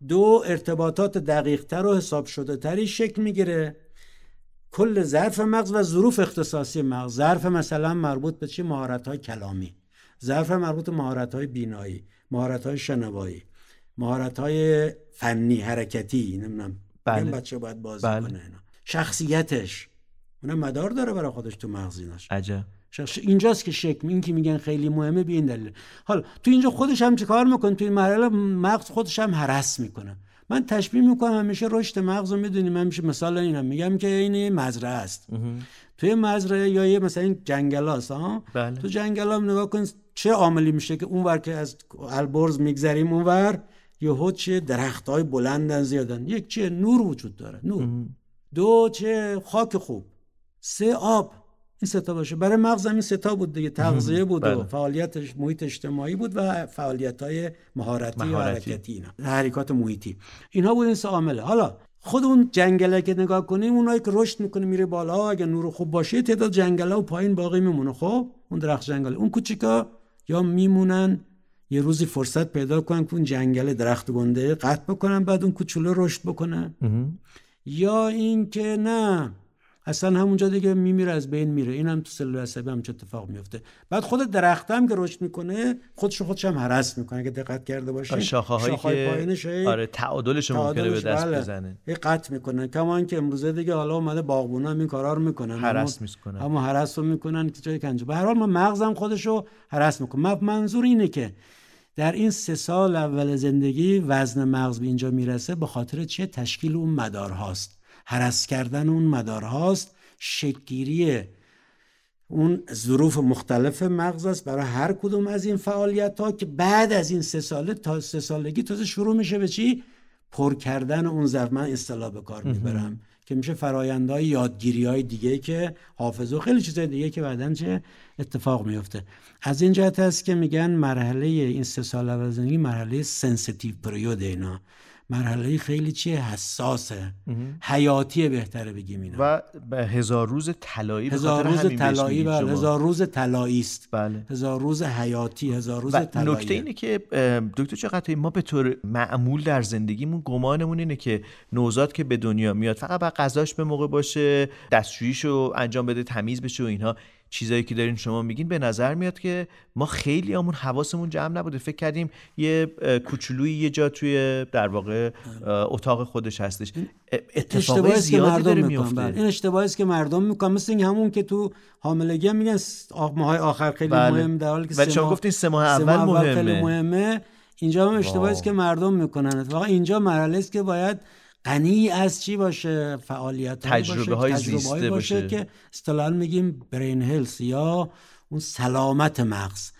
دو، ارتباطات دقیق‌تر و حساب شده تری شکل میگیره، کل ظرف مغز و ظروف اختصاصی مغز. ظرف مثلا مربوط به چی؟ مهارت‌های کلامی، ظرف مربوط به مهارت‌های بینایی، مهارت‌های شنوایی، مهارت‌های فنی، حرکتی، نمی‌دونم، بله. بچه باید بازی کنه، اینا. شخصیتش، اونم مدار داره برای خودش تو مغزینش. عجب. اینجاست که شکم این که میگن خیلی مهمه به این دلیل. حالا تو اینجا خودش هم چیکار میکنه؟ تو این مرحله مغز خودش هم هرس میکنه. من تشبیه میکنم همیشه رشد مغز رو، میدونیم همیشه مثلا اینم میگم که این مزرعه است. توی مزرعه یا یه مثلا جنگلاست ها. بله. تو جنگلا نگاه کن چه عاملی میشه که اونور که از البرز میگذریم اونور یهو چه درختای بلندن زیادن. یک چه نور وجود داره، نور. دو چه خاک خوب. سه آب. این سه تا باشه. برای مغز این سه تا بود دیگه، تغذیه بود و فعالیتش، محیط اجتماعی بود و فعالیت‌های مهارتی و حرکتی، اینا حرکات محیطی، اینها بود این سه عامل. حالا خود اون جنگله که نگاه کنیم، اونایی که رشد میکنه میره بالا، اگه نور خوب باشه تعداد جنگله و پایین باقی میمونه. خب اون درخت جنگله، اون کوچیکا یا میمونن یه روزی فرصت پیدا کنن که اون جنگله درخت گنده قطع بکنن، بعد اون کوچولو رشد بکنه، یا این که نه اصلا همونجا دیگه میمیره، از بین میره. این هم تو سلول عصبی هم چه اتفاق میفته. بعد خود درخت هم که رشد میکنه خودش هم هرس میکنه، اگه دقت کرده باشین شاخه‌هایی که پایینش آره تعادلش ممکنه به دست بزنه، این قطع میکنه. کمان که امروزه دیگه حالا اومده باغبونا هم این کارا رو میکنن، هرس میکنن، اما هرس رو میکنن که جای کنجه. به هر حال مغزم خودش رو هرس میکنه. منظور اینه که در این 3 سال اول زندگی وزن مغز به اینجا میرسه به خاطر چه؟ تشکیل اون مدارهاست، هرس کردن اون مدارهاست، شکل‌گیری اون ظروف مختلف مغز است برای هر کدوم از این فعالیت‌ها که بعد از این 3 ساله تا 3 سالگی تازه شروع میشه به چی؟ پر کردن اون ظرف. من اصطلاح به کار میبرم که میشه فرآیندهای یادگیری‌های دیگه که حافظه و خیلی چیزای دیگه که بعداً چه اتفاق میفته. از این جهت است که میگن مرحله این 3 سال اول زندگی مرحله سنسیتیو پریود، اینا مرحله خیلی چیه حساسه، حیاتیه بهتره بگیم اینا. و هزار روز طلایی به خاطر همین طلایی، بله هزار روز طلایی است، بله هزار روز حیاتی، هزار روز طلایی. و نکته اینه که دکتر جغتایی، ما به طور معمول در زندگیمون گمانمون اینه که نوزاد که به دنیا میاد فقط باید غذاش به موقع باشه، دستشوییشو انجام بده، تمیز بشه و اینها. چیزایی که دارین شما میگین به نظر میاد که ما خیلی همون حواسمون جمع نبوده، فکر کردیم یه کوچولویی یه جا توی در واقع اتاق خودش هستش. اتفاقی زیادی داره میفته. این اشتباهی است که مردم میکنن، مثل این همون که تو حاملگی میگن ماهای آخر خیلی مهم، در حالی که ولی شما گفتین 3 ماه اول مهمه. خیلی مهمه. اینجا هم اشتباهی است که مردم میکنن. اتفاقا اینجا مرحله است که باید غنی از چی باشه؟ فعالیت های تجربه‌های زیسته باشه که اصطلاحاً میگیم برین هلث یا اون سلامت مغز.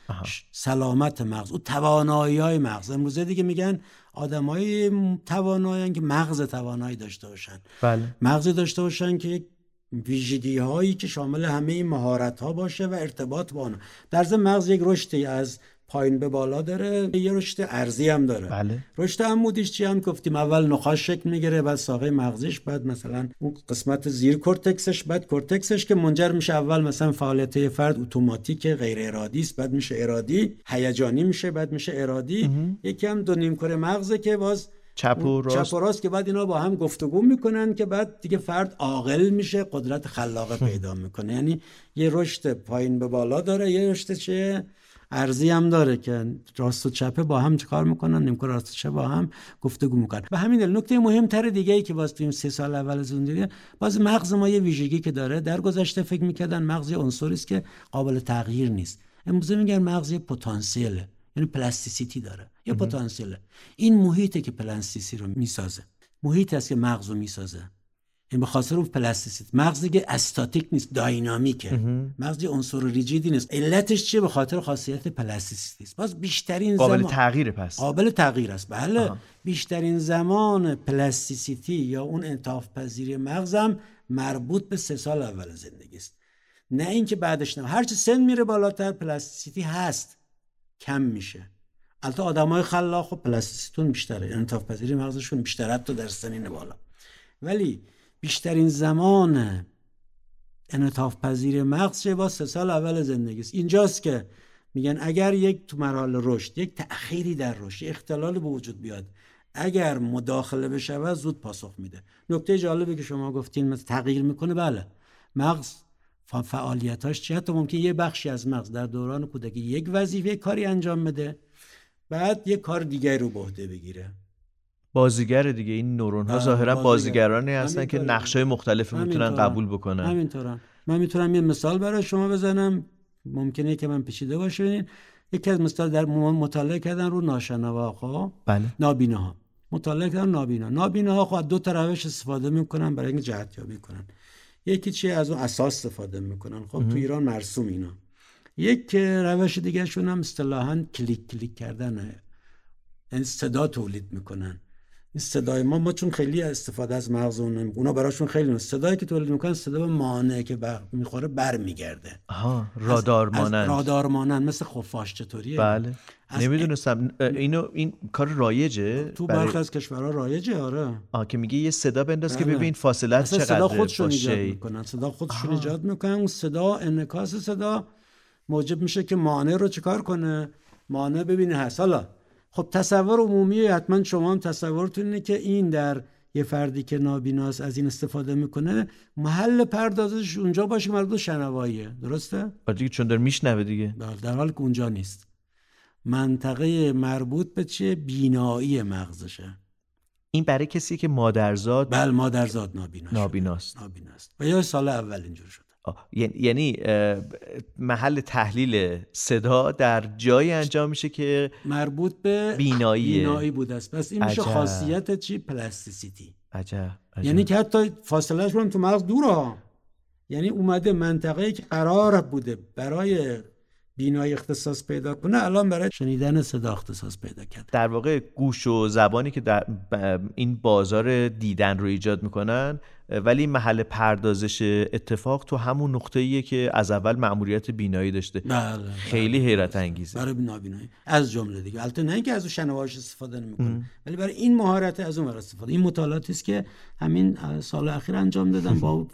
سلامت مغز، اون توانایی‌های مغز. امروزه دیگه میگن آدمای توانایی‌ان که مغز توانایی داشته باشن. بله. مغزی داشته باشن که ویژگی‌هایی که شامل همه این مهارت‌ها باشه و ارتباط با اون. در ضمن مغز یک رشدی از پایین به بالا داره، یه رشد عرضی هم داره. بله. رشد عمودیش چی هم گفتیم؟ اول نخاش شکل میگیره، بعد ساقه مغزش، بعد مثلا اون قسمت زیر کورتکسش، بعد کورتکسش که منجر میشه اول مثلا فعالیت فرد اتوماتیک غیر ارادی است، بعد میشه ارادی، هیجانی میشه، بعد میشه ارادی. یکی هم دو نیم کره مغزه که باز چپ و راست که بعد اینا با هم گفتگو میکنن که بعد دیگه فرد عاقل میشه، قدرت خلاقه پیدا میکنه. یعنی یه رشد پایین به بالا داره، یه رشد چه عرضی هم داره که راست و چپه با هم چیکار میکنن، نمی‌کنه راست و چپ با هم گفتگو میکنن. و همین دلیل نکته مهمتر دیگه ای که واسه این 3 سال اول زندگی باز مغز ما یه ویژگی که داره، در گذشته فکر میکردن مغز عنصری است که قابل تغییر نیست، امروزه میگن مغز پتانسیله، یعنی پلاستیسیتی داره یا پتانسیله. این محیطه که پلاستیسی رو میسازه، محیط است که مغز رو میسازه، این به خاطر اون پلاستیسیت. مغز دیگه استاتیک نیست، داینامیکه. مغز عنصر ریجیدی نیست. علتش چیه؟ به خاطر خاصیت پلاستیسیتی است. باز بیشترین زمان قابل تغییر، پس قابل تغییر است. بله. بیشترین زمان پلاستیسیتی یا اون انعطاف پذیری مغزم مربوط به 3 سال اول زندگی است، نه اینکه بعدش. نه، هرچی سن میره بالاتر پلاستیسیتی هست کم میشه. البته آدمای خلاق و پلاستیسیتون بیشتره، انعطاف پذیری مغزشون بیشتره تا در سنین بالا، ولی بیشترین زمان انعطاف پذیر مغز با 3 سال اول زندگی است. اینجاست که میگن اگر یک تو مرحله رشد یک تأخیری در رشد، اختلال به وجود بیاد، اگر مداخله بشه زود پاسخ میده. نکته جالبی که شما گفتین مثلا تغییر میکنه. بله، مغز فعالیتاش چیه؟ حتی ممکن یه بخشی از مغز در دوران کودکی یک وظیفه کاری انجام بده، بعد یه کار دیگه رو به عهده بگیره. بازیگر دیگه. این نورون ها ظاهرا بازیگرانی هستن که نقشای مختلفی میتونن قبول بکنن. همینطورن. من میتونم یه مثال برای شما بزنم، ممکنه که من پیچیده باشه. یکی از مثال در مطالعه کردن رو ناشنواها، بله، نابیناها. مطالعه کردن نابیناها خود دو تا روش استفاده میکنن برای اینکه جهت یابی کنن. یکی چی از اون اساس استفاده میکنن، خب تو ایران مرسوم اینا. یک روش دیگه شون هم اصطلاحاً کلیک کردنه، این صدا تولید میکنن. این صدای ما چون خیلی استفاده از مغز اونا براشون خیلی صدایی که تولید میکنن صدا مانعه که میخوره برمیگرده. آها، رادار مانند. رادار مانند مثل خفاش چطوریه؟ بله. نمیدونستم اینو، این کار رایجه تو برخی از کشورها رایجه. آره. آه، که میگه یه صدا بنداز که ببین فاصله چقدره. صدا خودشون ایجاد میکنن. صدا خودشون ایجاد میکنن. اون صدا، انعکاس صدا موجب میشه که مانع رو چیکار کنه؟ مانع ببینه هست. حالا خب تصور عمومی، حتما شما هم تصورتون اینه که این در یه فردی که نابیناست از این استفاده میکنه، محل پردازش اونجا باشه، مربوط به شنواییه، درسته؟ دیگه چون داره میشنوه دیگه. در حالی که اونجا نیست. منطقه مربوط به چیه؟ بینایی مغزشه. این برای کسی که مادرزاد، بله، مادرزاد نابیناست و یا سال اول اینجور شد. یعنی محل تحلیل صدا در جایی انجام میشه که مربوط به بینایی بوده است. پس این میشه خاصیت چی؟ پلاستیسیتی. عجب. یعنی که حتی فاصله اش هم تو مغز دوره، یعنی اومده منطقه‌ای که قرار بوده برای بینایی اختصاص پیدا کنه، الان برای شنیدن صدا اختصاص پیدا کرد. در واقع گوش و زبانی که در این بازار دیدن رو ایجاد میکنن، ولی محل پردازش اتفاق تو همون نقطه‌ایه که از اول مأموریت بینایی داشته. بله، خیلی حیرت انگیزه برای نابینایی از جمله دیگه. البته نه اینکه از شنواش استفاده نمی‌کنه، ولی برای این مهارت از اون استفاده. این مطالعاتی است که همین سال اخیر انجام دادن با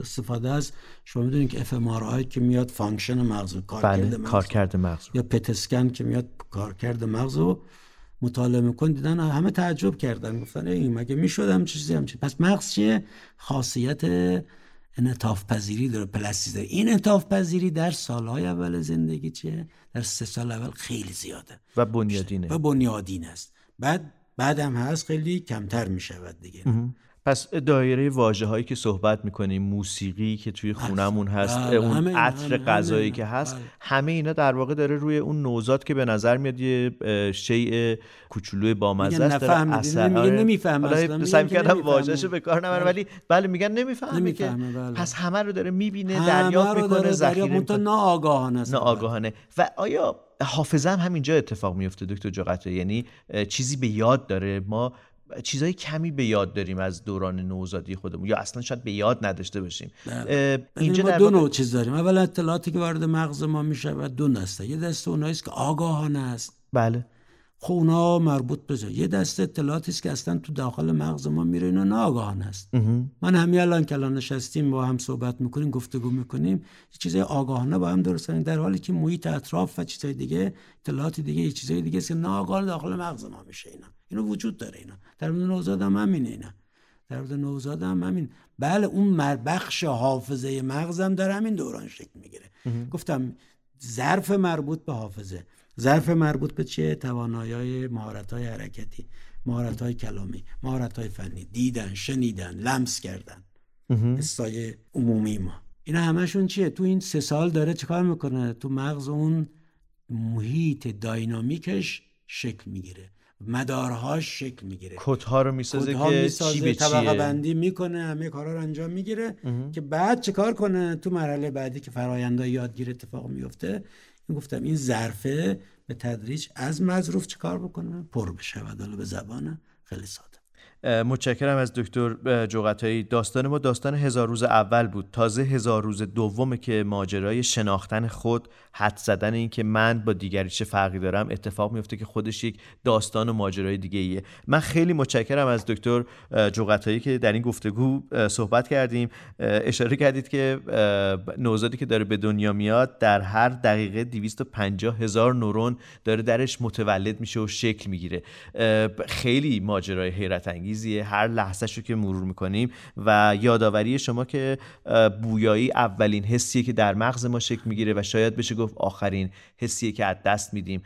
استفاده از، شما می‌دونید که اف ام آر آی که میاد فانکشن مغز، کارکرد مغز، یا پت اسکن که میاد کارکرد مغز رو مطالعه می‌کنن، دیدن همه تعجب کردن، گفتن این مگه میشد هم چیزی هم چیز. پس مغز چیه؟ خاصیت انعطاف پذیری داره، پلاستیسیته. این انعطاف پذیری در سالهای اول زندگی چیه؟ در 3 سال اول خیلی زیاده و بنیادینه و بنیادین است. بعد هم هست خیلی کمتر میشود دیگه. پس دایره واژه‌هایی که صحبت می‌کنیم، موسیقی که توی خونمون هست، اون عطر غذایی که هست، همه اینا در واقع داره روی اون نوزاد که به نظر میاد یه شیء کوچولو بامزه است، داره اثر میگه. نمی‌فهمم اصلا، سعی می‌کردم واژه‌شو به کار نبرم، ولی بله میگن نمی‌فهمه که. پس همه رو داره می‌بینه، دریافت می‌کنه، ذخیره می‌کنه، منتها ناآگاهانه. و آیا حافظه هم همینجا اتفاق میفته دکتر جغتایی؟ یعنی چیزی به یاد داره، ما چیزای کمی به یاد داریم از دوران نوزادی خودمون، یا اصلا شاید به یاد نداشته باشیم. اینجا ما دو نوع چیز داریم. اول اطلاعاتی که وارد مغز ما میشه و دو دسته. یه دسته اونایی است که آگاهانه است. بله. خب اونا مربوط بشه. یه دسته اطلاعاتی است که اصلا تو داخل مغز ما میره، اینا ناآگاهانه است. من همین الان که الان نشستیم با هم صحبت میکنیم، گفتگو میکنیم، چیزای آگاهانه با هم درسن، در حالی که محیط اطراف و چیزای دیگه، اطلاعات دیگه، چیزای دیگه است که ناآگاه داخل مغز ما میشه. اینا وجود داره. اینا در مورد نوزاد هم همینه. بله، اون بخش حافظه مغزم در همین دوران شکل میگیره. گفتم ظرف مربوط به حافظه، ظرف مربوط به چیه؟ توانایی‌های، مهارت‌های حرکتی، مهارت‌های کلامی، مهارت‌های فنی، دیدن، شنیدن، لمس کردن، حسای عمومی ما. اینا همشون چیه؟ تو این 3 سال داره چیکار میکنه؟ تو مغز اون محیط داینامیکش شکل میگیره، مدارهاش شکل میگیره، کدها رو میسازه که چی به چیه، طبقه بندی میکنه، همه کارا رو انجام میگیره که بعد چه کار کنه تو مرحله بعدی که فرآیندهای یادگیری اتفاق میفته. این گفتم این ظرفه به تدریج از مظروف چه کار بکنه، پر بشه. و داله به زبانه خیلی ساده. متشکرم از دکتر جغتایی. داستان ما داستان 1000 روز اول بود. تازه 1000 روز دومه که ماجرای شناختن خود، حد زدن این که من با دیگری چه فرقی دارم اتفاق میفته، که خودش یک داستان و ماجرای دیگه ایه. من خیلی متشکرم از دکتر جغتایی که در این گفتگو صحبت کردیم. اشاره کردید که نوزادی که داره به دنیا میاد در هر دقیقه 250000 نورون داره درش متولد میشه و شکل میگیره. خیلی ماجرای حیرت انگیز انگیزیه، هر لحظه‌شو که مرور می‌کنیم و یادآوری شما که بویایی اولین حسیه که در مغز ما شکل می‌گیره و شاید بشه گفت آخرین حسیه که از دست میدیم.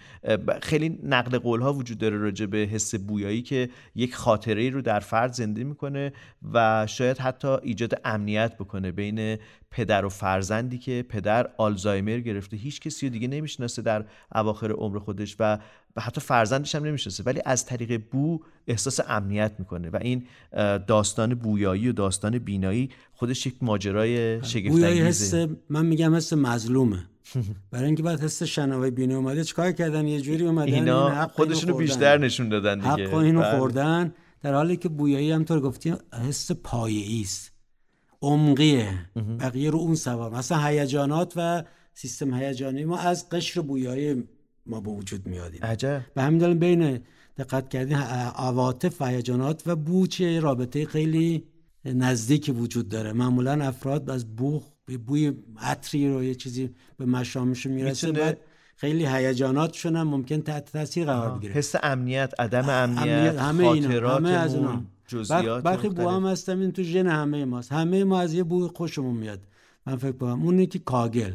خیلی نقل قول‌ها وجود داره راجع به حس بویایی که یک خاطره‌ای رو در فرد زنده می‌کنه و شاید حتی ایجاد امنیت بکنه بین پدر و فرزندی که پدر آلزایمر گرفته، هیچ کسی دیگه نمیشناسه در اواخر عمر خودش و حتی فرزندش هم نمیشناسه، ولی از طریق بو احساس امنیت میکنه و این داستان بویایی و داستان بینایی خودش یک ماجرای شگفت‌انگیزه. من میگم حس مظلومه برای اینکه بعد حس شنوایی بینایی اومده چیکار کردن، یه جوری اومدن اینا خودشونو بیشتر نشون دادن دیگه، حق اینو خوردن، در حالی که بویایی همطور گفتیم حس پایه‌ای است، عمقیه، بقیه رو اون سوار. مثلا هیجانات و سیستم هیجانی ما از قشر بویایی ما به وجود میاد. عجب. و همین دلیل بین دقت کردین عواطف و هیجانات و بو چه رابطه خیلی نزدیکی وجود داره. معمولا افراد از بوی عطری رو یه چیزی به مشامش میرسه، بعد خیلی هیجاناتشون هم ممکن تحت تاثیر قرار بگیره. حس امنیت، عدم امنیت، خاطرات اون جزئیات. برخی بو هم هستن این تو ژن همه ماست. همه ما از یه بوی خوشمون میاد. من فکر می‌کنم اون یکی کاگل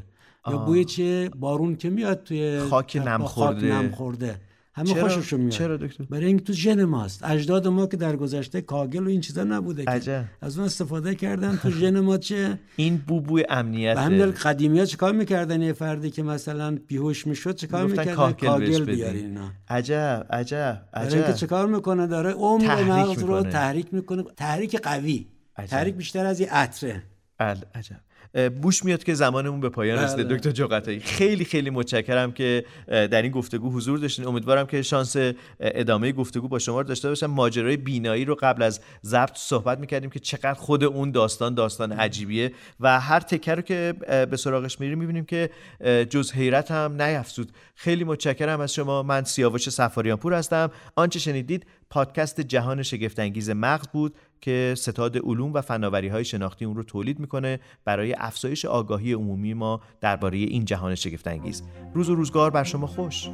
یا بوی چه بارون که میاد توی خاک نم خورده همه خوششون میاد. چرا دکتر؟ برای اینکه تو ژن ماست. اجداد ما که در گذشته کاگل و این چیزا نبوده که از اون استفاده کردن تو ژن ما چه این بوی امنیته. همین قدیمی‌ها چیکار می‌کردن یه فردی که مثلا بیهوش میشد چیکار می‌کردن؟ کاگل بیارین. عجب عجب عجب. برای اینکه چیکار میکنه؟ داره عمر مغز رو تحریک میکنه، تحریک قوی، تحریک بیشتر از یه عطره. عجب. بوش میاد که زمانمون به پایان رسیده. دکتر جغتایی خیلی خیلی متشکرم که در این گفتگو حضور داشتین. امیدوارم که شانس ادامه گفتگو با شما رو داشته باشم. ماجرای بینایی رو قبل از ضبط صحبت میکردیم که چقدر خود اون داستان عجیبیه و هر تکه رو که به سراغش میریم میبینیم که جز حیرت هم نیفزود. خیلی متشکرم از شما. من سیاوش صفاریان پور هستم. آنچه شنیدید پادکست جهان شگفت‌انگیز مغز بود که ستاد علوم و فناوری‌های شناختی اون رو تولید می‌کنه برای افزایش آگاهی عمومی ما درباره این جهان شگفت‌انگیز. روز و روزگار بر شما خوش.